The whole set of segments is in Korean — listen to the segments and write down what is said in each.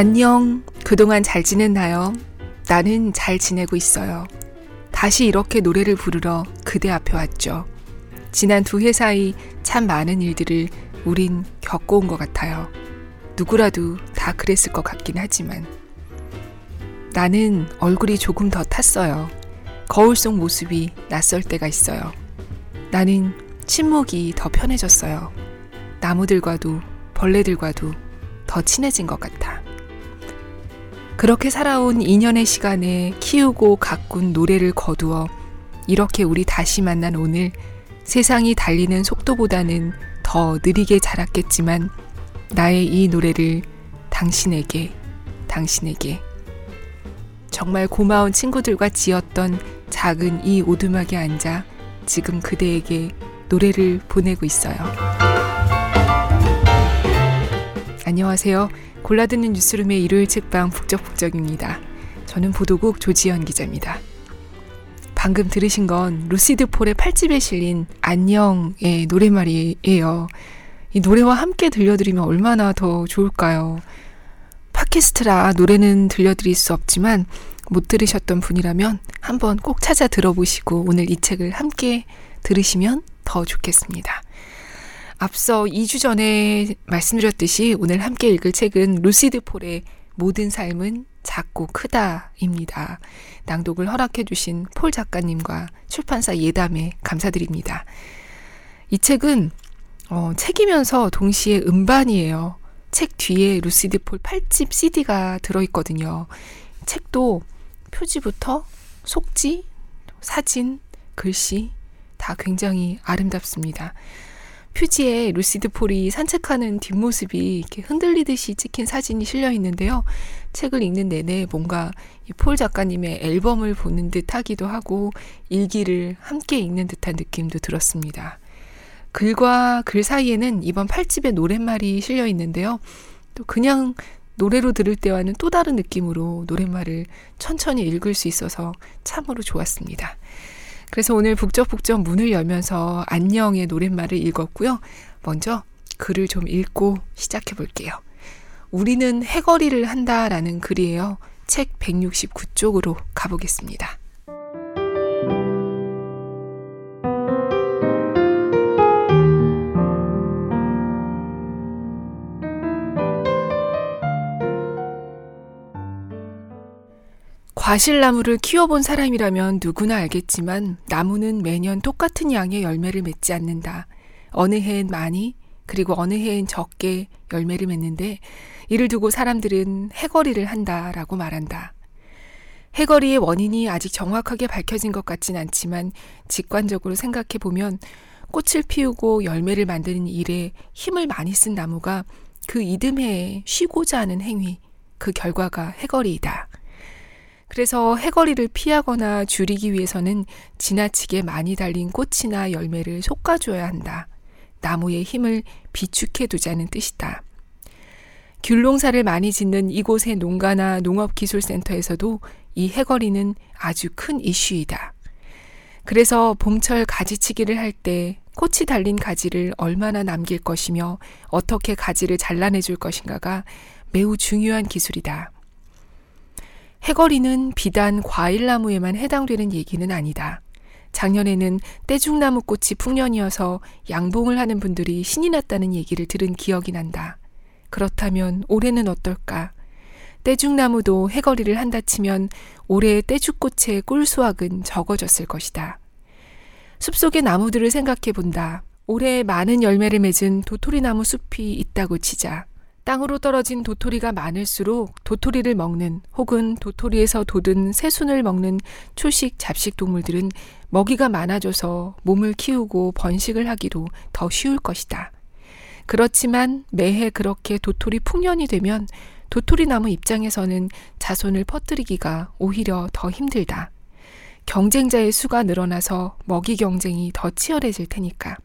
안녕. 그동안 잘 지냈나요? 나는 잘 지내고 있어요. 다시 이렇게 노래를 부르러 그대 앞에 왔죠. 지난 두 해 사이 참 많은 일들을 우린 겪어온 것 같아요. 누구라도 다 그랬을 것 같긴 하지만. 나는 얼굴이 조금 더 탔어요. 거울 속 모습이 낯설 때가 있어요. 나는 침묵이 더 편해졌어요. 나무들과도 벌레들과도 더 친해진 것 같아. 그렇게 살아온 2년의 시간에 키우고 가꾼 노래를 거두어 이렇게 우리 다시 만난 오늘, 세상이 달리는 속도보다는 더 느리게 자랐겠지만 나의 이 노래를 당신에게 정말 고마운 친구들과 지었던 작은 이 오두막에 앉아 지금 그대에게 노래를 보내고 있어요. 안녕하세요. 골라듣는 뉴스룸의 일요일 책방 북적북적입니다. 저는 보도국 조지현 기자입니다. 방금 들으신 건 루시드폴의 8집에 실린 안녕의 노래말이에요. 이 노래와 함께 들려드리면 얼마나 더 좋을까요? 팟캐스트라 노래는 들려드릴 수 없지만 못 들으셨던 분이라면 한번 꼭 찾아 들어보시고 오늘 이 책을 함께 들으시면 더 좋겠습니다. 앞서 2주 전에 말씀드렸듯이 오늘 함께 읽을 책은 루시드폴의 모든 삶은 작고 크다입니다. 낭독을 허락해 주신 폴 작가님과 출판사 예담에 감사드립니다. 이 책은 책이면서 동시에 음반이에요. 책 뒤에 루시드폴 8집 CD가 들어있거든요. 책도 표지부터 속지, 사진, 글씨 다 굉장히 아름답습니다. 표지에 루시드폴이 산책하는 뒷모습이 이렇게 흔들리듯이 찍힌 사진이 실려 있는데요. 책을 읽는 내내 뭔가 이 폴 작가님의 앨범을 보는 듯 하기도 하고 일기를 함께 읽는 듯한 느낌도 들었습니다. 글과 글 사이에는 이번 8집의 노랫말이 실려 있는데요. 또 그냥 노래로 들을 때와는 또 다른 느낌으로 노랫말을 천천히 읽을 수 있어서 참으로 좋았습니다. 그래서 오늘 북적북적 문을 열면서 안녕의 노랫말을 읽었고요. 먼저 글을 좀 읽고 시작해 볼게요. 우리는 해거리를 한다라는 글이에요. 책 169쪽으로 가보겠습니다. 과실나무를 키워본 사람이라면 누구나 알겠지만 나무는 매년 똑같은 양의 열매를 맺지 않는다. 어느 해엔 많이, 그리고 어느 해엔 적게 열매를 맺는데 이를 두고 사람들은 해거리를 한다라고 말한다. 해거리의 원인이 아직 정확하게 밝혀진 것 같진 않지만 직관적으로 생각해보면 꽃을 피우고 열매를 만드는 일에 힘을 많이 쓴 나무가 그 이듬해에 쉬고자 하는 행위, 그 결과가 해거리이다. 그래서 해거리를 피하거나 줄이기 위해서는 지나치게 많이 달린 꽃이나 열매를 솎아줘야 한다. 나무의 힘을 비축해 두자는 뜻이다. 귤농사를 많이 짓는 이곳의 농가나 농업기술센터에서도 이 해거리는 아주 큰 이슈이다. 그래서 봄철 가지치기를 할 때 꽃이 달린 가지를 얼마나 남길 것이며 어떻게 가지를 잘라내줄 것인가가 매우 중요한 기술이다. 해거리는 비단 과일나무에만 해당되는 얘기는 아니다. 작년에는 떼죽나무 꽃이 풍년이어서 양봉을 하는 분들이 신이 났다는 얘기를 들은 기억이 난다. 그렇다면 올해는 어떨까? 떼죽나무도 해거리를 한다 치면 올해의 떼죽꽃의 꿀 수확은 적어졌을 것이다. 숲속의 나무들을 생각해본다. 올해 많은 열매를 맺은 도토리나무 숲이 있다고 치자. 땅으로 떨어진 도토리가 많을수록 도토리를 먹는 혹은 도토리에서 돋은 새순을 먹는 초식 잡식 동물들은 먹이가 많아져서 몸을 키우고 번식을 하기도 더 쉬울 것이다. 그렇지만 매해 그렇게 도토리 풍년이 되면 도토리나무 입장에서는 자손을 퍼뜨리기가 오히려 더 힘들다. 경쟁자의 수가 늘어나서 먹이 경쟁이 더 치열해질 테니까.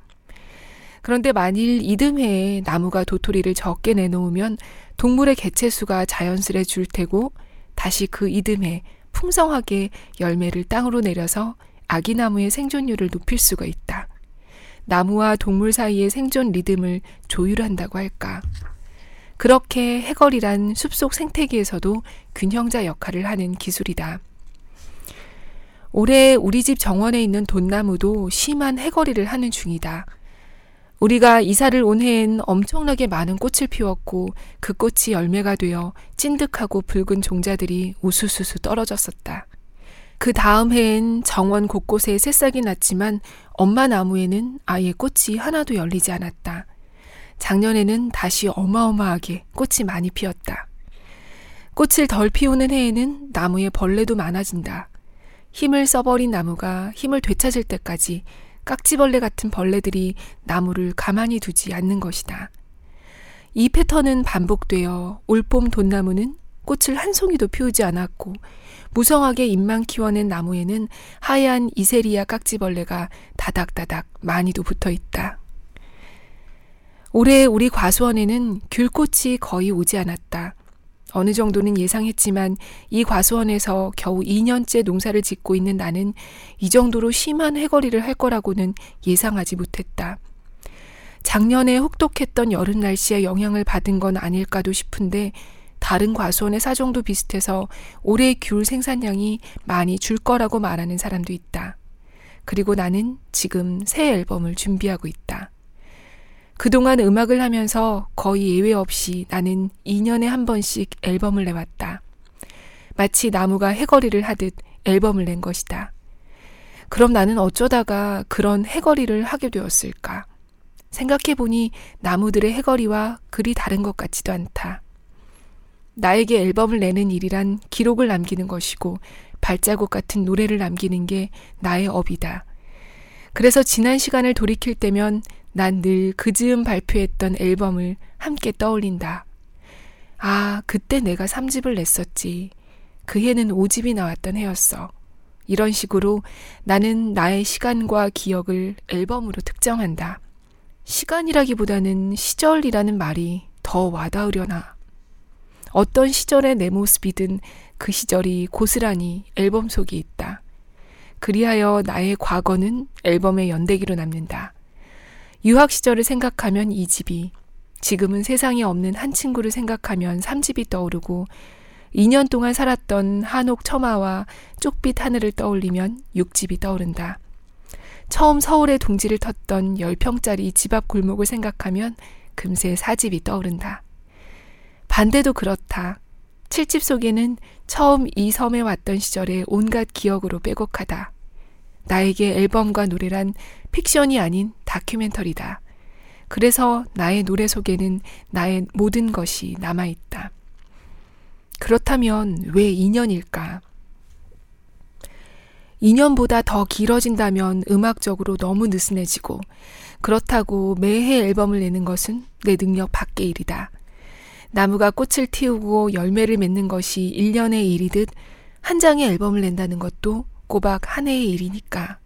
그런데 만일 이듬해에 나무가 도토리를 적게 내놓으면 동물의 개체수가 자연스레 줄 테고 다시 그 이듬해 풍성하게 열매를 땅으로 내려서 아기나무의 생존율을 높일 수가 있다. 나무와 동물 사이의 생존 리듬을 조율한다고 할까. 그렇게 해걸이란 숲속 생태계에서도 균형자 역할을 하는 기술이다. 올해 우리 집 정원에 있는 돈나무도 심한 해거리를 하는 중이다. 우리가 이사를 온 해엔 엄청나게 많은 꽃을 피웠고 그 꽃이 열매가 되어 찐득하고 붉은 종자들이 우수수수 떨어졌었다. 그 다음 해엔 정원 곳곳에 새싹이 났지만 엄마 나무에는 아예 꽃이 하나도 열리지 않았다. 작년에는 다시 어마어마하게 꽃이 많이 피었다. 꽃을 덜 피우는 해에는 나무에 벌레도 많아진다. 힘을 써버린 나무가 힘을 되찾을 때까지 깍지벌레 같은 벌레들이 나무를 가만히 두지 않는 것이다. 이 패턴은 반복되어 올봄 돈나무는 꽃을 한 송이도 피우지 않았고 무성하게 잎만 키워낸 나무에는 하얀 이세리아 깍지벌레가 다닥다닥 많이도 붙어있다. 올해 우리 과수원에는 귤꽃이 거의 오지 않았다. 어느 정도는 예상했지만 이 과수원에서 겨우 2년째 농사를 짓고 있는 나는 이 정도로 심한 해거리를 할 거라고는 예상하지 못했다. 작년에 혹독했던 여름 날씨에 영향을 받은 건 아닐까도 싶은데 다른 과수원의 사정도 비슷해서 올해 귤 생산량이 많이 줄 거라고 말하는 사람도 있다. 그리고 나는 지금 새 앨범을 준비하고 있다. 그동안 음악을 하면서 거의 예외 없이 나는 2년에 한 번씩 앨범을 내왔다. 마치 나무가 해거리를 하듯 앨범을 낸 것이다. 그럼 나는 어쩌다가 그런 해거리를 하게 되었을까? 생각해보니 나무들의 해거리와 그리 다른 것 같지도 않다. 나에게 앨범을 내는 일이란 기록을 남기는 것이고 발자국 같은 노래를 남기는 게 나의 업이다. 그래서 지난 시간을 돌이킬 때면 난 늘 그 즈음 발표했던 앨범을 함께 떠올린다. 아, 그때 내가 3집을 냈었지. 그 해는 5집이 나왔던 해였어. 이런 식으로 나는 나의 시간과 기억을 앨범으로 특정한다. 시간이라기보다는 시절이라는 말이 더 와닿으려나. 어떤 시절의 내 모습이든 그 시절이 고스란히 앨범 속에 있다. 그리하여 나의 과거는 앨범의 연대기로 남는다. 유학 시절을 생각하면 2집이, 지금은 세상에 없는 한 친구를 생각하면 3집이 떠오르고 2년 동안 살았던 한옥 처마와 쪽빛 하늘을 떠올리면 6집이 떠오른다. 처음 서울에 둥지를 텄던 10평짜리 집 앞 골목을 생각하면 금세 4집이 떠오른다. 반대도 그렇다. 7집 속에는 처음 이 섬에 왔던 시절의 온갖 기억으로 빼곡하다. 나에게 앨범과 노래란 픽션이 아닌 다큐멘터리다. 그래서 나의 노래 속에는 나의 모든 것이 남아있다. 그렇다면 왜 2년일까? 2년보다 더 길어진다면 음악적으로 너무 느슨해지고 그렇다고 매해 앨범을 내는 것은 내 능력 밖의 일이다. 나무가 꽃을 틔우고 열매를 맺는 것이 1년의 일이듯 한 장의 앨범을 낸다는 것도 꼬박 한 해의 일이니까.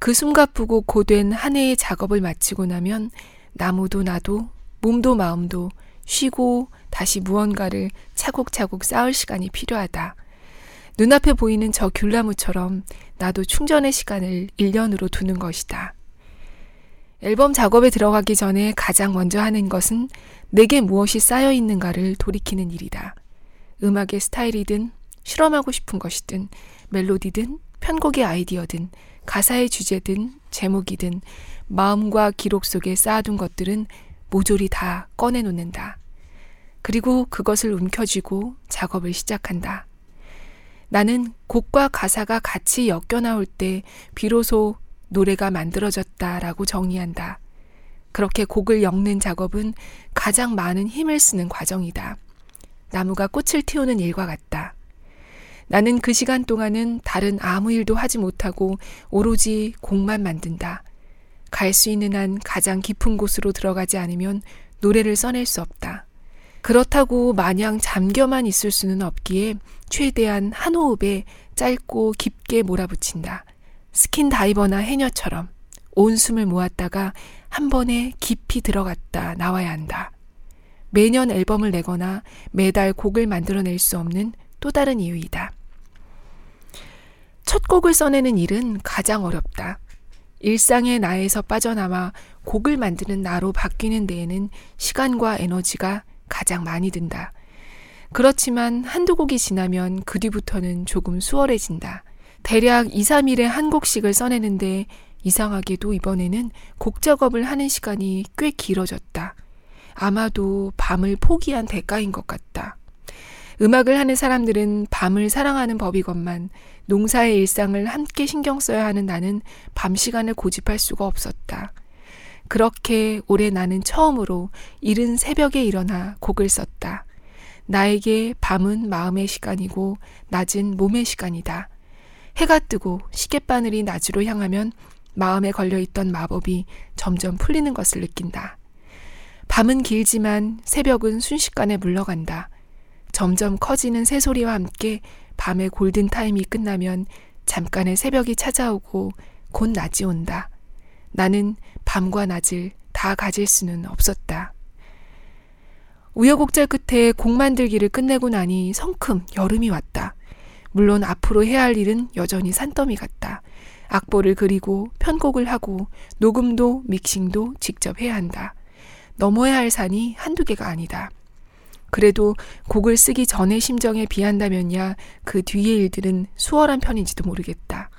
그 숨가쁘고 고된 한 해의 작업을 마치고 나면 나무도 나도 몸도 마음도 쉬고 다시 무언가를 차곡차곡 쌓을 시간이 필요하다. 눈앞에 보이는 저 귤나무처럼 나도 충전의 시간을 1년으로 두는 것이다. 앨범 작업에 들어가기 전에 가장 먼저 하는 것은 내게 무엇이 쌓여 있는가를 돌이키는 일이다. 음악의 스타일이든 실험하고 싶은 것이든 멜로디든 편곡의 아이디어든 가사의 주제든 제목이든 마음과 기록 속에 쌓아둔 것들은 모조리 다 꺼내놓는다. 그리고 그것을 움켜쥐고 작업을 시작한다. 나는 곡과 가사가 같이 엮여 나올 때 비로소 노래가 만들어졌다라고 정의한다. 그렇게 곡을 엮는 작업은 가장 많은 힘을 쓰는 과정이다. 나무가 꽃을 틔우는 일과 같다. 나는 그 시간 동안은 다른 아무 일도 하지 못하고 오로지 곡만 만든다. 갈 수 있는 한 가장 깊은 곳으로 들어가지 않으면 노래를 써낼 수 없다. 그렇다고 마냥 잠겨만 있을 수는 없기에 최대한 한 호흡에 짧고 깊게 몰아붙인다. 스킨다이버나 해녀처럼 온 숨을 모았다가 한 번에 깊이 들어갔다 나와야 한다. 매년 앨범을 내거나 매달 곡을 만들어낼 수 없는 또 다른 이유이다. 첫 곡을 써내는 일은 가장 어렵다. 일상의 나에서 빠져나와 곡을 만드는 나로 바뀌는 데에는 시간과 에너지가 가장 많이 든다. 그렇지만 한두 곡이 지나면 그 뒤부터는 조금 수월해진다. 대략 2, 3일에 한 곡씩을 써내는데 이상하게도 이번에는 곡 작업을 하는 시간이 꽤 길어졌다. 아마도 밤을 포기한 대가인 것 같다. 음악을 하는 사람들은 밤을 사랑하는 법이건만 농사의 일상을 함께 신경 써야 하는 나는 밤 시간을 고집할 수가 없었다. 그렇게 올해 나는 처음으로 이른 새벽에 일어나 곡을 썼다. 나에게 밤은 마음의 시간이고 낮은 몸의 시간이다. 해가 뜨고 시곗바늘이 낮으로 향하면 마음에 걸려있던 마법이 점점 풀리는 것을 느낀다. 밤은 길지만 새벽은 순식간에 물러간다. 점점 커지는 새소리와 함께 밤의 골든타임이 끝나면 잠깐의 새벽이 찾아오고 곧 낮이 온다. 나는 밤과 낮을 다 가질 수는 없었다. 우여곡절 끝에 곡 만들기를 끝내고 나니 성큼 여름이 왔다. 물론 앞으로 해야 할 일은 여전히 산더미 같다. 악보를 그리고 편곡을 하고 녹음도 믹싱도 직접 해야 한다. 넘어야 할 산이 한두 개가 아니다. 그래도 곡을 쓰기 전의 심정에 비한다면야 그 뒤의 일들은 수월한 편인지도 모르겠다.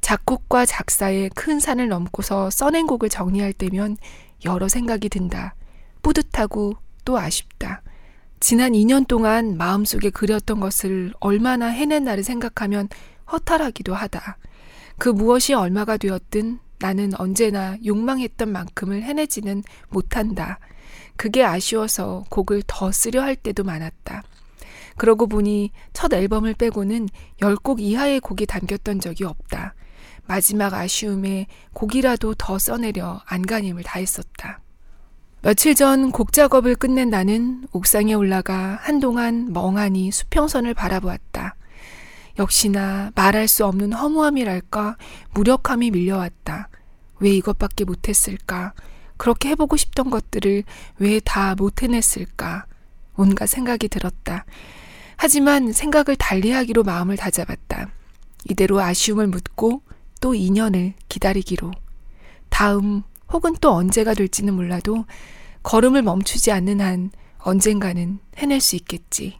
작곡과 작사의 큰 산을 넘고서 써낸 곡을 정리할 때면 여러 생각이 든다. 뿌듯하고 또 아쉽다. 지난 2년 동안 마음속에 그렸던 것을 얼마나 해낸 날을 생각하면 허탈하기도 하다. 그 무엇이 얼마가 되었든 나는 언제나 욕망했던 만큼을 해내지는 못한다. 그게 아쉬워서 곡을 더 쓰려 할 때도 많았다. 그러고 보니 첫 앨범을 빼고는 10곡 이하의 곡이 담겼던 적이 없다. 마지막 아쉬움에 곡이라도 더 써내려 안간힘을 다했었다. 며칠 전 곡 작업을 끝낸 나는 옥상에 올라가 한동안 멍하니 수평선을 바라보았다. 역시나 말할 수 없는 허무함이랄까 무력함이 밀려왔다. 왜 이것밖에 못했을까? 그렇게 해보고 싶던 것들을 왜 다 못해냈을까? 온갖 생각이 들었다. 하지만 생각을 달리하기로 마음을 다잡았다. 이대로 아쉬움을 묻고 또 2년을 기다리기로. 다음 혹은 또 언제가 될지는 몰라도 걸음을 멈추지 않는 한 언젠가는 해낼 수 있겠지.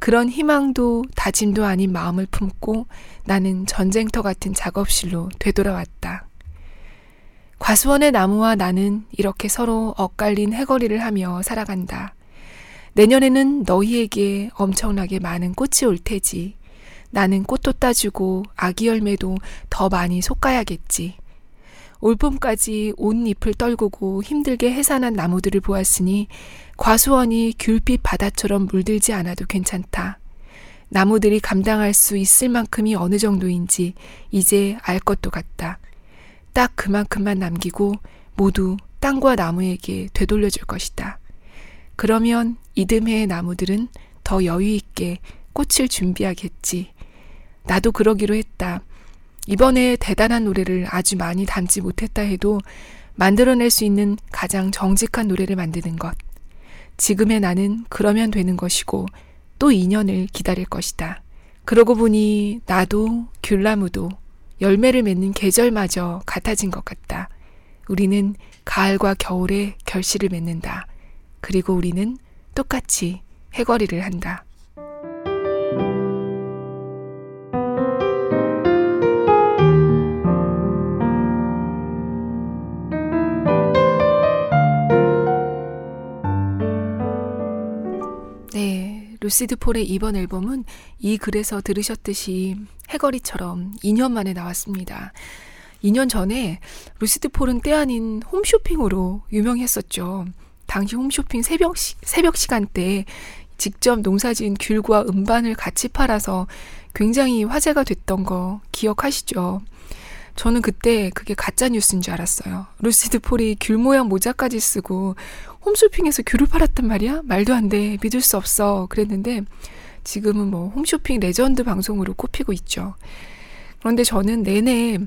그런 희망도 다짐도 아닌 마음을 품고 나는 전쟁터 같은 작업실로 되돌아왔다. 과수원의 나무와 나는 이렇게 서로 엇갈린 해거리를 하며 살아간다. 내년에는 너희에게 엄청나게 많은 꽃이 올 테지. 나는 꽃도 따주고 아기 열매도 더 많이 솎아야겠지. 올봄까지 온 잎을 떨구고 힘들게 해산한 나무들을 보았으니 과수원이 귤빛 바다처럼 물들지 않아도 괜찮다. 나무들이 감당할 수 있을 만큼이 어느 정도인지 이제 알 것도 같다. 딱 그만큼만 남기고 모두 땅과 나무에게 되돌려줄 것이다. 그러면 이듬해의 나무들은 더 여유 있게 꽃을 준비하겠지. 나도 그러기로 했다. 이번에 대단한 노래를 아주 많이 담지 못했다 해도 만들어낼 수 있는 가장 정직한 노래를 만드는 것. 지금의 나는 그러면 되는 것이고 또 2년을 기다릴 것이다. 그러고 보니 나도 귤나무도 열매를 맺는 계절마저 같아진 것 같다. 우리는 가을과 겨울에 결실을 맺는다. 그리고 우리는 똑같이 해거리를 한다. 루시드폴의 이번 앨범은 이 글에서 들으셨듯이 해거리처럼 2년 만에 나왔습니다. 2년 전에 루시드폴은 때 아닌 홈쇼핑으로 유명했었죠. 당시 홈쇼핑 새벽 시간대에 직접 농사지은 귤과 음반을 같이 팔아서 굉장히 화제가 됐던 거 기억하시죠? 저는 그때 그게 가짜뉴스인 줄 알았어요. 루시드폴이 귤 모양 모자까지 쓰고 홈쇼핑에서 귤을 팔았단 말이야? 말도 안 돼. 믿을 수 없어. 그랬는데 지금은 뭐 홈쇼핑 레전드 방송으로 꼽히고 있죠. 그런데 저는 내내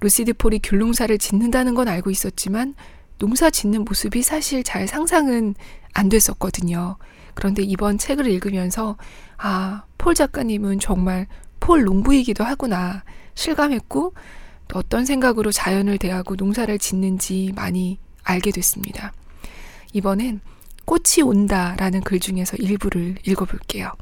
루시드폴이 귤 농사를 짓는다는 건 알고 있었지만 농사 짓는 모습이 사실 잘 상상은 안 됐었거든요. 그런데 이번 책을 읽으면서 아, 폴 작가님은 정말 폴 농부이기도 하구나 실감했고 또 어떤 생각으로 자연을 대하고 농사를 짓는지 많이 알게 됐습니다. 이번엔 꽃이 온다라는 글 중에서 일부를 읽어볼게요.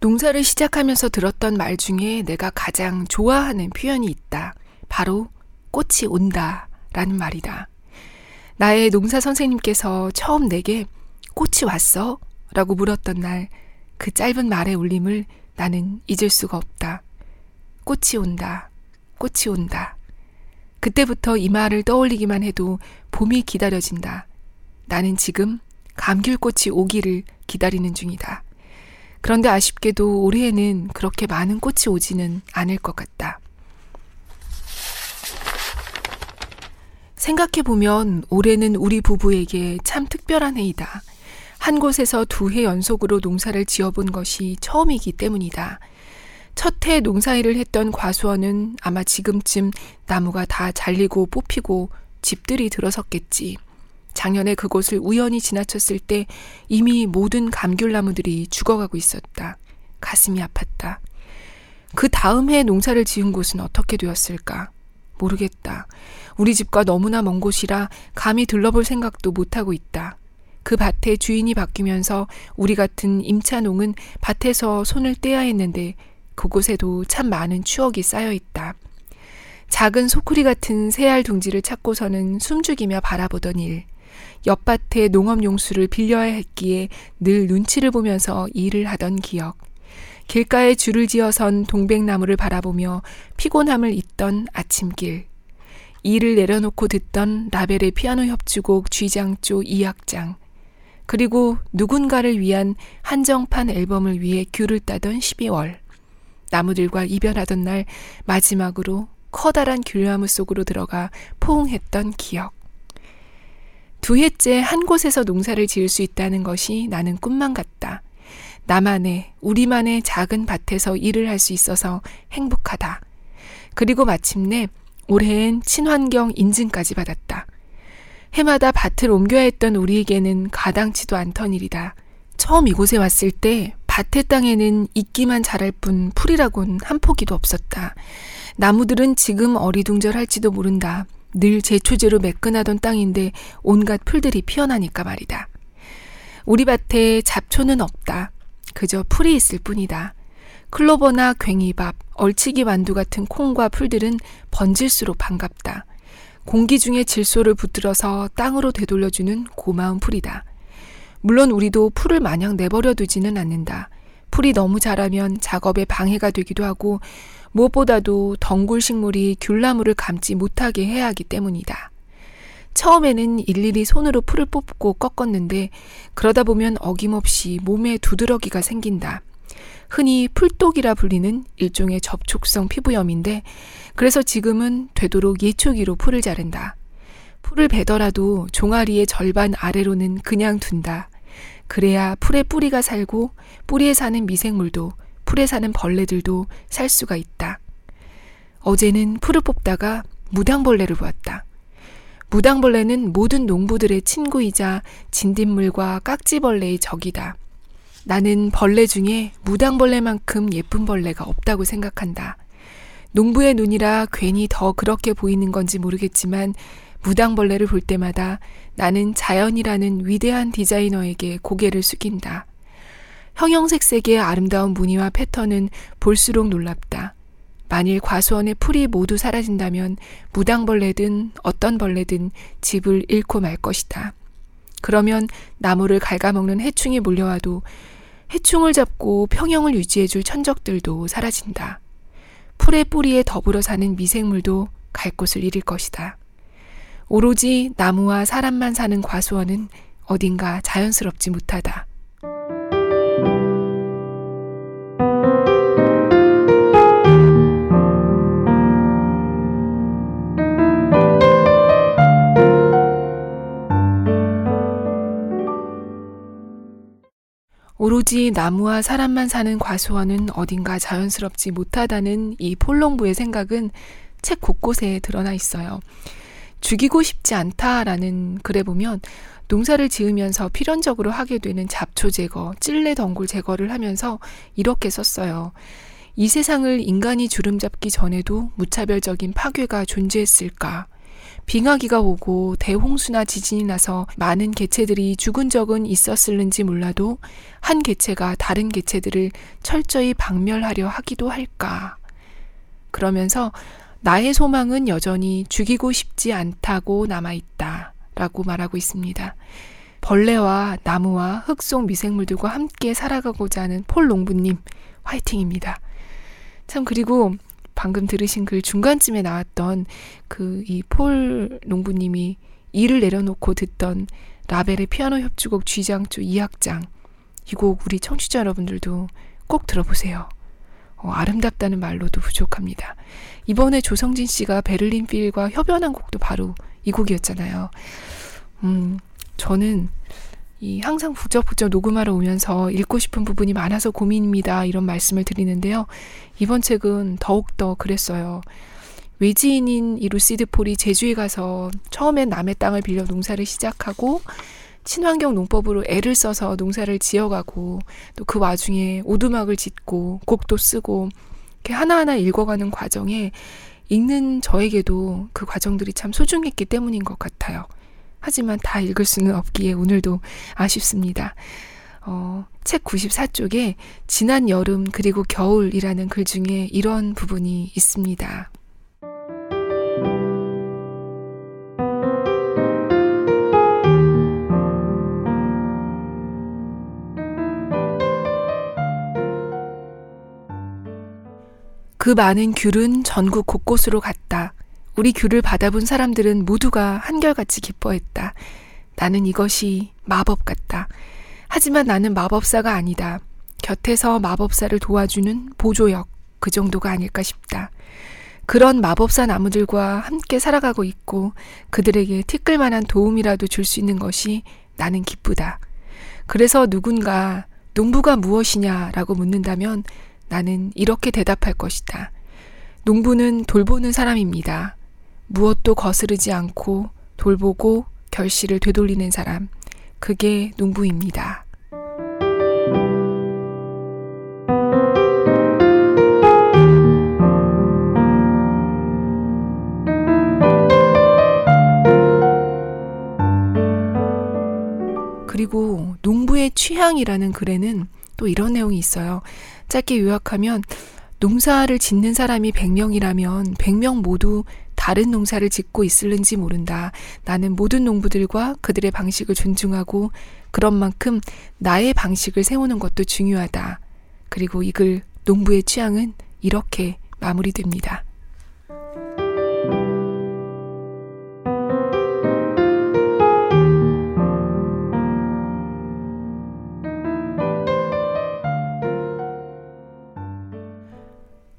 농사를 시작하면서 들었던 말 중에 내가 가장 좋아하는 표현이 있다. 바로 꽃이 온다 라는 말이다. 나의 농사 선생님께서 처음 내게 꽃이 왔어? 라고 물었던 날 그 짧은 말의 울림을 나는 잊을 수가 없다. 꽃이 온다. 꽃이 온다. 그때부터 이 말을 떠올리기만 해도 봄이 기다려진다. 나는 지금 감귤꽃이 오기를 기다리는 중이다. 그런데 아쉽게도 올해에는 그렇게 많은 꽃이 오지는 않을 것 같다. 생각해보면 올해는 우리 부부에게 참 특별한 해이다. 한 곳에서 두 해 연속으로 농사를 지어본 것이 처음이기 때문이다. 첫 해 농사일을 했던 과수원은 아마 지금쯤 나무가 다 잘리고 뽑히고 집들이 들어섰겠지. 작년에 그곳을 우연히 지나쳤을 때 이미 모든 감귤나무들이 죽어가고 있었다. 가슴이 아팠다. 그 다음 해 농사를 지은 곳은 어떻게 되었을까? 모르겠다. 우리 집과 너무나 먼 곳이라 감히 들러볼 생각도 못하고 있다. 그 밭의 주인이 바뀌면서 우리 같은 임차농은 밭에서 손을 떼야 했는데 그곳에도 참 많은 추억이 쌓여있다. 작은 소쿠리 같은 새알 둥지를 찾고서는 숨죽이며 바라보던 일. 옆밭에 농업용수를 빌려야 했기에 늘 눈치를 보면서 일을 하던 기억. 길가에 줄을 지어선 동백나무를 바라보며 피곤함을 잊던 아침길. 일을 내려놓고 듣던 라벨의 피아노 협주곡 G장조 2악장. 그리고 누군가를 위한 한정판 앨범을 위해 귤을 따던 12월. 나무들과 이별하던 날 마지막으로 커다란 귤나무 속으로 들어가 포옹했던 기억. 두 해째 한 곳에서 농사를 지을 수 있다는 것이 나는 꿈만 같다. 나만의, 우리만의 작은 밭에서 일을 할 수 있어서 행복하다. 그리고 마침내 올해엔 친환경 인증까지 받았다. 해마다 밭을 옮겨야 했던 우리에게는 가당치도 않던 일이다. 처음 이곳에 왔을 때 밭의 땅에는 이끼만 자랄 뿐 풀이라곤 한 포기도 없었다. 나무들은 지금 어리둥절할지도 모른다. 늘 제초제로 매끈하던 땅인데 온갖 풀들이 피어나니까 말이다. 우리 밭에 잡초는 없다. 그저 풀이 있을 뿐이다. 클로버나 괭이밥, 얼치기 완두 같은 콩과 풀들은 번질수록 반갑다. 공기 중에 질소를 붙들어서 땅으로 되돌려주는 고마운 풀이다. 물론 우리도 풀을 마냥 내버려 두지는 않는다. 풀이 너무 자라면 작업에 방해가 되기도 하고 무엇보다도 덩굴 식물이 귤나무를 감지 못하게 해야 하기 때문이다. 처음에는 일일이 손으로 풀을 뽑고 꺾었는데 그러다 보면 어김없이 몸에 두드러기가 생긴다. 흔히 풀독이라 불리는 일종의 접촉성 피부염인데 그래서 지금은 되도록 예초기로 풀을 자른다. 풀을 베더라도 종아리의 절반 아래로는 그냥 둔다. 그래야 풀의 뿌리가 살고 뿌리에 사는 미생물도 풀에 사는 벌레들도 살 수가 있다. 어제는 풀을 뽑다가 무당벌레를 보았다. 무당벌레는 모든 농부들의 친구이자 진딧물과 깍지벌레의 적이다. 나는 벌레 중에 무당벌레만큼 예쁜 벌레가 없다고 생각한다. 농부의 눈이라 괜히 더 그렇게 보이는 건지 모르겠지만 무당벌레를 볼 때마다 나는 자연이라는 위대한 디자이너에게 고개를 숙인다. 형형색색의 아름다운 무늬와 패턴은 볼수록 놀랍다. 만일 과수원의 풀이 모두 사라진다면 무당벌레든 어떤 벌레든 집을 잃고 말 것이다. 그러면 나무를 갉아먹는 해충이 몰려와도 해충을 잡고 평형을 유지해줄 천적들도 사라진다. 풀의 뿌리에 더불어 사는 미생물도 갈 곳을 잃을 것이다. 오로지 나무와 사람만 사는 과수원은 어딘가 자연스럽지 못하다. 오로지 나무와 사람만 사는 과수원은 어딘가 자연스럽지 못하다는 이 폴롱부의 생각은 책 곳곳에 드러나 있어요. 죽이고 싶지 않다라는 글에 보면 농사를 지으면서 필연적으로 하게 되는 잡초 제거, 찔레 덩굴 제거를 하면서 이렇게 썼어요. 이 세상을 인간이 주름잡기 전에도 무차별적인 파괴가 존재했을까? 빙하기가 오고 대홍수나 지진이 나서 많은 개체들이 죽은 적은 있었을는지 몰라도 한 개체가 다른 개체들을 철저히 박멸하려 하기도 할까? 그러면서 나의 소망은 여전히 죽이고 싶지 않다고 남아있다 라고 말하고 있습니다. 벌레와 나무와 흙 속 미생물들과 함께 살아가고자 하는 폴 농부님, 화이팅입니다. 참, 그리고 방금 들으신 글 중간쯤에 나왔던 그 이 폴 농부님이 이를 내려놓고 듣던 라벨의 피아노 협주곡 G장조 2악장, 이 곡 우리 청취자 여러분들도 꼭 들어보세요. 아름답다는 말로도 부족합니다. 이번에 조성진 씨가 베를린 필과 협연한 곡도 바로 이 곡이었잖아요. 저는 이 항상 부쩍부쩍 녹음하러 오면서 읽고 싶은 부분이 많아서 고민입니다, 이런 말씀을 드리는데요. 이번 책은 더욱더 그랬어요. 외지인인 이 루시드폴이 제주에 가서 처음엔 남의 땅을 빌려 농사를 시작하고 친환경 농법으로 애를 써서 농사를 지어가고 또 그 와중에 오두막을 짓고 곡도 쓰고 이렇게 하나하나 읽어가는 과정에 읽는 저에게도 그 과정들이 참 소중했기 때문인 것 같아요. 하지만 다 읽을 수는 없기에 오늘도 아쉽습니다. 책 94쪽에 지난 여름 그리고 겨울이라는 글 중에 이런 부분이 있습니다. 그 많은 귤은 전국 곳곳으로 갔다. 우리 귤을 받아본 사람들은 모두가 한결같이 기뻐했다. 나는 이것이 마법 같다. 하지만 나는 마법사가 아니다. 곁에서 마법사를 도와주는 보조역, 그 정도가 아닐까 싶다. 그런 마법사 나무들과 함께 살아가고 있고 그들에게 티끌만한 도움이라도 줄 수 있는 것이 나는 기쁘다. 그래서 누군가 농부가 무엇이냐라고 묻는다면 나는 이렇게 대답할 것이다. 농부는 돌보는 사람입니다. 무엇도 거스르지 않고 돌보고 결실을 되돌리는 사람. 그게 농부입니다. 그리고 농부의 취향이라는 글에는 또 이런 내용이 있어요. 짧게 요약하면 농사를 짓는 사람이 100명이라면 100명 모두 다른 농사를 짓고 있을는지 모른다. 나는 모든 농부들과 그들의 방식을 존중하고 그런 만큼 나의 방식을 세우는 것도 중요하다. 그리고 이 글 농부의 취향은 이렇게 마무리됩니다.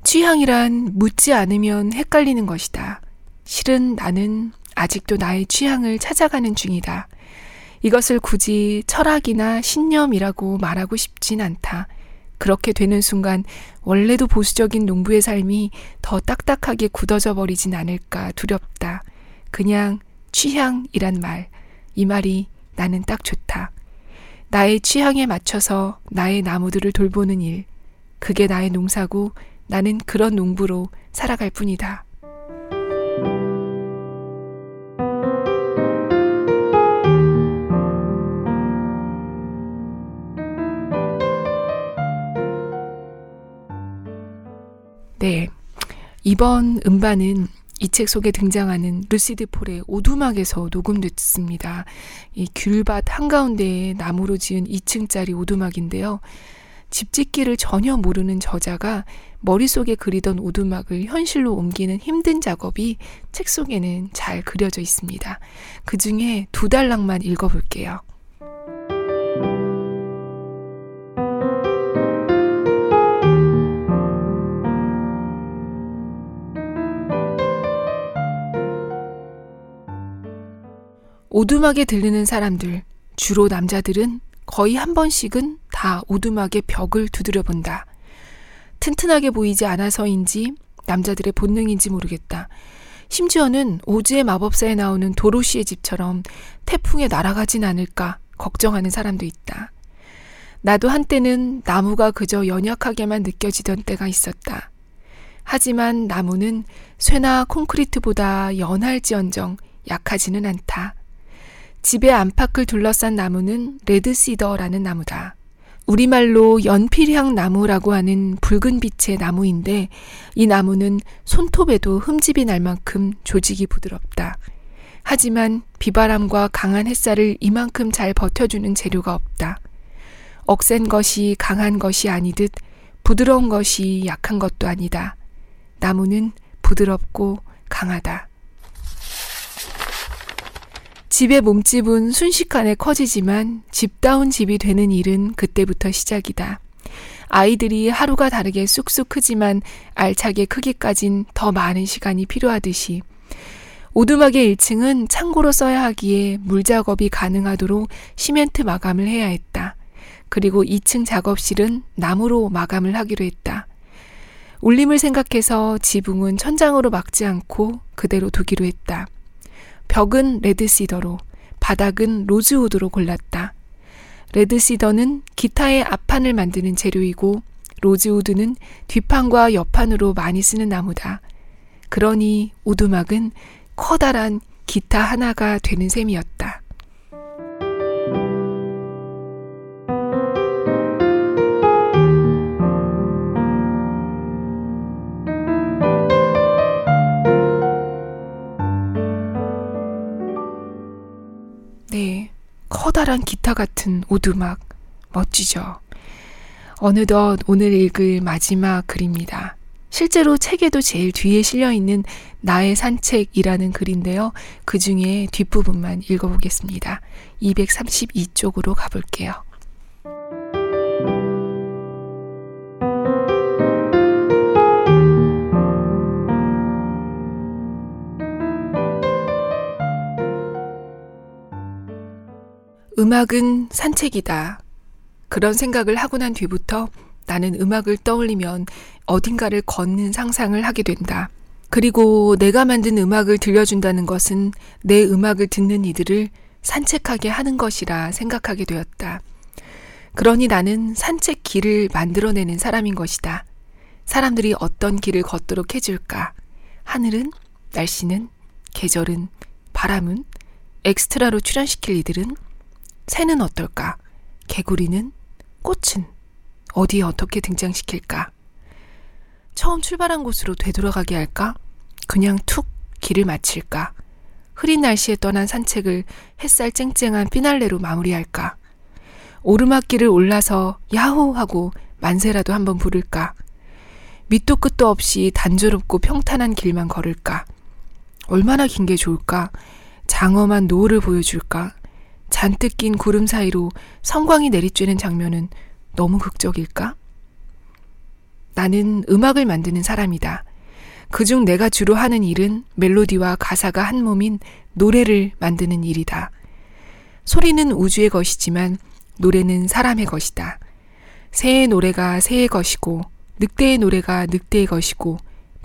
취향이란 묻지 않으면 헷갈리는 것이다. 실은 나는 아직도 나의 취향을 찾아가는 중이다. 이것을 굳이 철학이나 신념이라고 말하고 싶진 않다. 그렇게 되는 순간 원래도 보수적인 농부의 삶이 더 딱딱하게 굳어져 버리진 않을까 두렵다. 그냥 취향이란 말, 이 말이 나는 딱 좋다. 나의 취향에 맞춰서 나의 나무들을 돌보는 일, 그게 나의 농사고 나는 그런 농부로 살아갈 뿐이다. 네, 이번 음반은 이 책 속에 등장하는 루시드폴의 오두막에서 녹음됐습니다. 이 귤밭 한가운데에 나무로 지은 2층짜리 오두막인데요. 집짓기를 전혀 모르는 저자가 머릿속에 그리던 오두막을 현실로 옮기는 힘든 작업이 책 속에는 잘 그려져 있습니다. 그 중에 두 단락만 읽어볼게요. 오두막에 들르는 사람들, 주로 남자들은 거의 한 번씩은 다 오두막의 벽을 두드려본다. 튼튼하게 보이지 않아서인지 남자들의 본능인지 모르겠다. 심지어는 오즈의 마법사에 나오는 도로시의 집처럼 태풍에 날아가진 않을까 걱정하는 사람도 있다. 나도 한때는 나무가 그저 연약하게만 느껴지던 때가 있었다. 하지만 나무는 쇠나 콘크리트보다 연할지언정 약하지는 않다. 집의 안팎을 둘러싼 나무는 레드시더라는 나무다. 우리말로 연필향 나무라고 하는 붉은 빛의 나무인데 이 나무는 손톱에도 흠집이 날 만큼 조직이 부드럽다. 하지만 비바람과 강한 햇살을 이만큼 잘 버텨주는 재료가 없다. 억센 것이 강한 것이 아니듯 부드러운 것이 약한 것도 아니다. 나무는 부드럽고 강하다. 집의 몸집은 순식간에 커지지만 집다운 집이 되는 일은 그때부터 시작이다. 아이들이 하루가 다르게 쑥쑥 크지만 알차게 크기까진 더 많은 시간이 필요하듯이 오두막의 1층은 창고로 써야 하기에 물작업이 가능하도록 시멘트 마감을 해야 했다. 그리고 2층 작업실은 나무로 마감을 하기로 했다. 울림을 생각해서 지붕은 천장으로 막지 않고 그대로 두기로 했다. 벽은 레드시더로, 바닥은 로즈우드로 골랐다. 레드시더는 기타의 앞판을 만드는 재료이고 로즈우드는 뒷판과 옆판으로 많이 쓰는 나무다. 그러니 오두막은 커다란 기타 하나가 되는 셈이었다. 커다란 기타 같은 오두막, 멋지죠? 어느덧 오늘 읽을 마지막 글입니다. 실제로 책에도 제일 뒤에 실려있는 나의 산책이라는 글인데요. 그 중에 뒷부분만 읽어보겠습니다. 232쪽으로 가볼게요. 음악은 산책이다. 그런 생각을 하고 난 뒤부터 나는 음악을 떠올리면 어딘가를 걷는 상상을 하게 된다. 그리고 내가 만든 음악을 들려준다는 것은 내 음악을 듣는 이들을 산책하게 하는 것이라 생각하게 되었다. 그러니 나는 산책길을 만들어내는 사람인 것이다. 사람들이 어떤 길을 걷도록 해줄까? 하늘은? 날씨는? 계절은? 바람은? 엑스트라로 출연시킬 이들은? 새는 어떨까? 개구리는? 꽃은? 어디에 어떻게 등장시킬까? 처음 출발한 곳으로 되돌아가게 할까? 그냥 툭 길을 마칠까? 흐린 날씨에 떠난 산책을 햇살 쨍쨍한 피날레로 마무리할까? 오르막길을 올라서 야호 하고 만세라도 한번 부를까? 밑도 끝도 없이 단조롭고 평탄한 길만 걸을까? 얼마나 긴 게 좋을까? 장엄한 노을을 보여줄까? 잔뜩 낀 구름 사이로 성광이 내리쬐는 장면은 너무 극적일까? 나는 음악을 만드는 사람이다. 그중 내가 주로 하는 일은 멜로디와 가사가 한 몸인 노래를 만드는 일이다. 소리는 우주의 것이지만 노래는 사람의 것이다. 새의 노래가 새의 것이고 늑대의 노래가 늑대의 것이고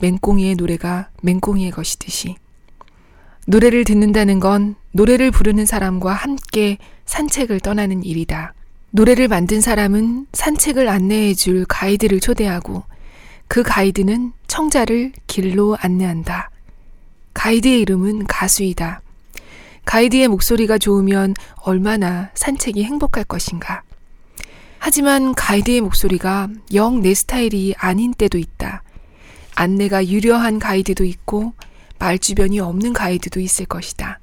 맹꽁이의 노래가 맹꽁이의 것이듯이 노래를 듣는다는 건 노래를 부르는 사람과 함께 산책을 떠나는 일이다. 노래를 만든 사람은 산책을 안내해줄 가이드를 초대하고 그 가이드는 청자를 길로 안내한다. 가이드의 이름은 가수이다. 가이드의 목소리가 좋으면 얼마나 산책이 행복할 것인가. 하지만 가이드의 목소리가 영 내 스타일이 아닌 때도 있다. 안내가 유려한 가이드도 있고 말주변이 없는 가이드도 있을 것이다.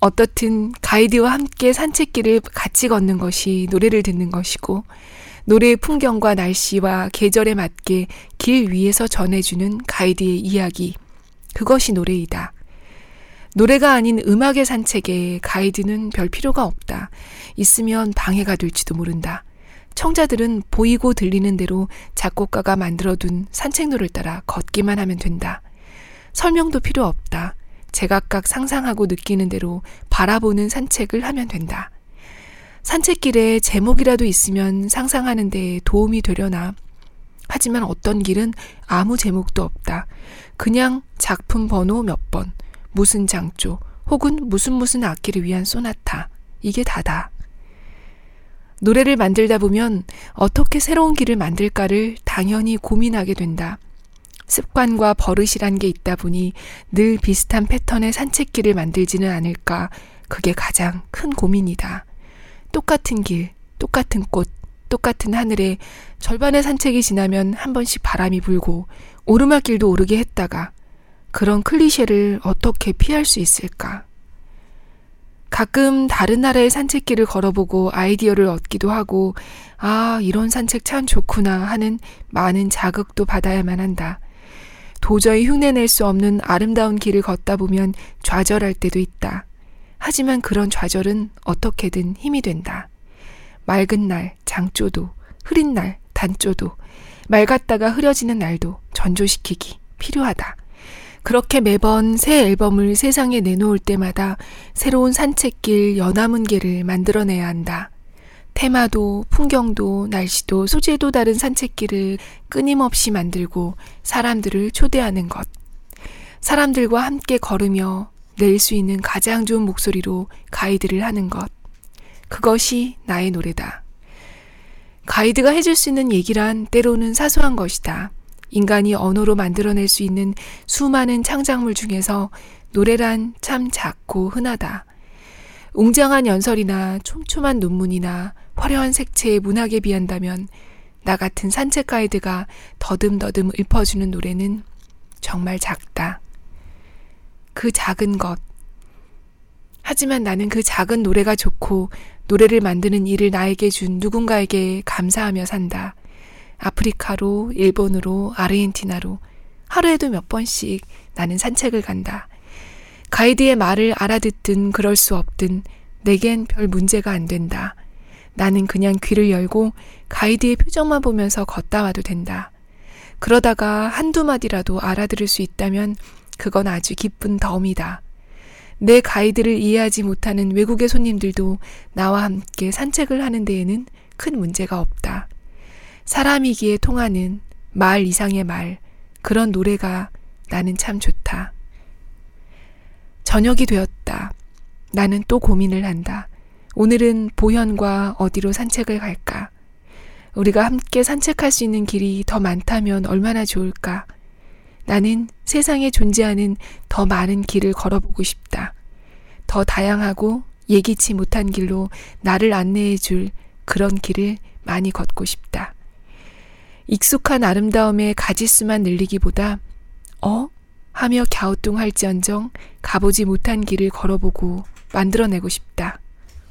어떻든 가이드와 함께 산책길을 같이 걷는 것이 노래를 듣는 것이고 노래의 풍경과 날씨와 계절에 맞게 길 위에서 전해주는 가이드의 이야기, 그것이 노래이다. 노래가 아닌 음악의 산책에 가이드는 별 필요가 없다. 있으면 방해가 될지도 모른다. 청자들은 보이고 들리는 대로 작곡가가 만들어둔 산책로를 따라 걷기만 하면 된다. 설명도 필요 없다. 제각각 상상하고 느끼는 대로 바라보는 산책을 하면 된다. 산책길에 제목이라도 있으면 상상하는 데 도움이 되려나? 하지만 어떤 길은 아무 제목도 없다. 그냥 작품 번호 몇 번, 무슨 장조, 혹은 무슨 악기를 위한 소나타. 이게 다다. 노래를 만들다 보면 어떻게 새로운 길을 만들까를 당연히 고민하게 된다. 습관과 버릇이란 게 있다 보니 늘 비슷한 패턴의 산책길을 만들지는 않을까. 그게 가장 큰 고민이다. 똑같은 길, 똑같은 꽃, 똑같은 하늘에 절반의 산책이 지나면 한 번씩 바람이 불고 오르막길도 오르게 했다가 그런 클리셰를 어떻게 피할 수 있을까? 가끔 다른 나라의 산책길을 걸어보고 아이디어를 얻기도 하고 아, 이런 산책 참 좋구나 하는 많은 자극도 받아야만 한다. 도저히 흉내낼 수 없는 아름다운 길을 걷다 보면 좌절할 때도 있다. 하지만 그런 좌절은 어떻게든 힘이 된다. 맑은 날 장조도, 흐린 날 단조도, 맑았다가 흐려지는 날도 전조시키기 필요하다. 그렇게 매번 새 앨범을 세상에 내놓을 때마다 새로운 산책길 연화문 길을 만들어내야 한다. 테마도, 풍경도, 날씨도, 소재도 다른 산책길을 끊임없이 만들고 사람들을 초대하는 것. 사람들과 함께 걸으며 낼 수 있는 가장 좋은 목소리로 가이드를 하는 것. 그것이 나의 노래다. 가이드가 해줄 수 있는 얘기란 때로는 사소한 것이다. 인간이 언어로 만들어낼 수 있는 수많은 창작물 중에서 노래란 참 작고 흔하다. 웅장한 연설이나 촘촘한 논문이나 화려한 색채의 문학에 비한다면 나 같은 산책 가이드가 더듬더듬 읊어주는 노래는 정말 작다. 그 작은 것. 하지만 나는 그 작은 노래가 좋고 노래를 만드는 일을 나에게 준 누군가에게 감사하며 산다. 아프리카로, 일본으로, 아르헨티나로 하루에도 몇 번씩 나는 산책을 간다. 가이드의 말을 알아듣든 그럴 수 없든 내겐 별 문제가 안 된다. 나는 그냥 귀를 열고 가이드의 표정만 보면서 걷다 와도 된다. 그러다가 한두 마디라도 알아들을 수 있다면 그건 아주 기쁜 덤이다. 내 가이드를 이해하지 못하는 외국의 손님들도 나와 함께 산책을 하는 데에는 큰 문제가 없다. 사람이기에 통하는 말 이상의 말, 그런 노래가 나는 참 좋다. 저녁이 되었다. 나는 또 고민을 한다. 오늘은 보현과 어디로 산책을 갈까? 우리가 함께 산책할 수 있는 길이 더 많다면 얼마나 좋을까? 나는 세상에 존재하는 더 많은 길을 걸어보고 싶다. 더 다양하고 예기치 못한 길로 나를 안내해 줄 그런 길을 많이 걷고 싶다. 익숙한 아름다움의 가지수만 늘리기보다 하며 갸우뚱할지언정 가보지 못한 길을 걸어보고 만들어내고 싶다.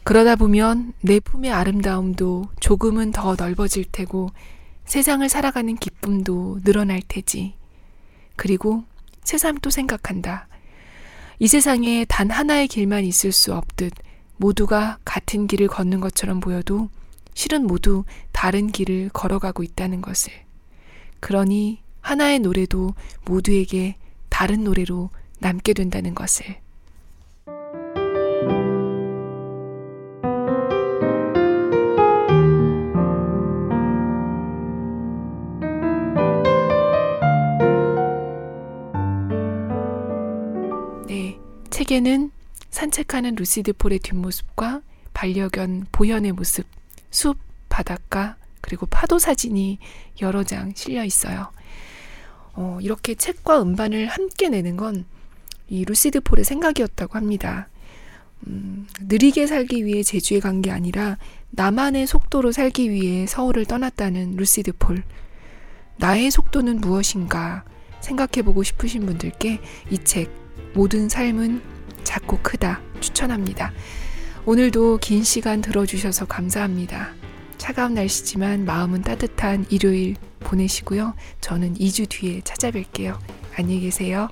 그러다 보면 내 품의 아름다움도 조금은 더 넓어질 테고 세상을 살아가는 기쁨도 늘어날 테지. 그리고 새삼 또 생각한다. 이 세상에 단 하나의 길만 있을 수 없듯 모두가 같은 길을 걷는 것처럼 보여도 실은 모두 다른 길을 걸어가고 있다는 것을. 그러니 하나의 노래도 모두에게 다른 노래로 남게 된다는 것을. 네, 책에는 산책하는 루시드폴의 뒷모습과 반려견 보현의 모습, 숲, 바닷가, 그리고 파도 사진이 여러 장 실려 있어요. 이렇게 책과 음반을 함께 내는 건 이 루시드폴의 생각이었다고 합니다. 느리게 살기 위해 제주에 간 게 아니라 나만의 속도로 살기 위해 서울을 떠났다는 루시드폴. 나의 속도는 무엇인가 생각해보고 싶으신 분들께 이 책 모든 삶은 작고 크다 추천합니다. 오늘도 긴 시간 들어주셔서 감사합니다. 차가운 날씨지만 마음은 따뜻한 일요일 보내시고요. 저는 2주 뒤에 찾아뵐게요. 안녕히 계세요.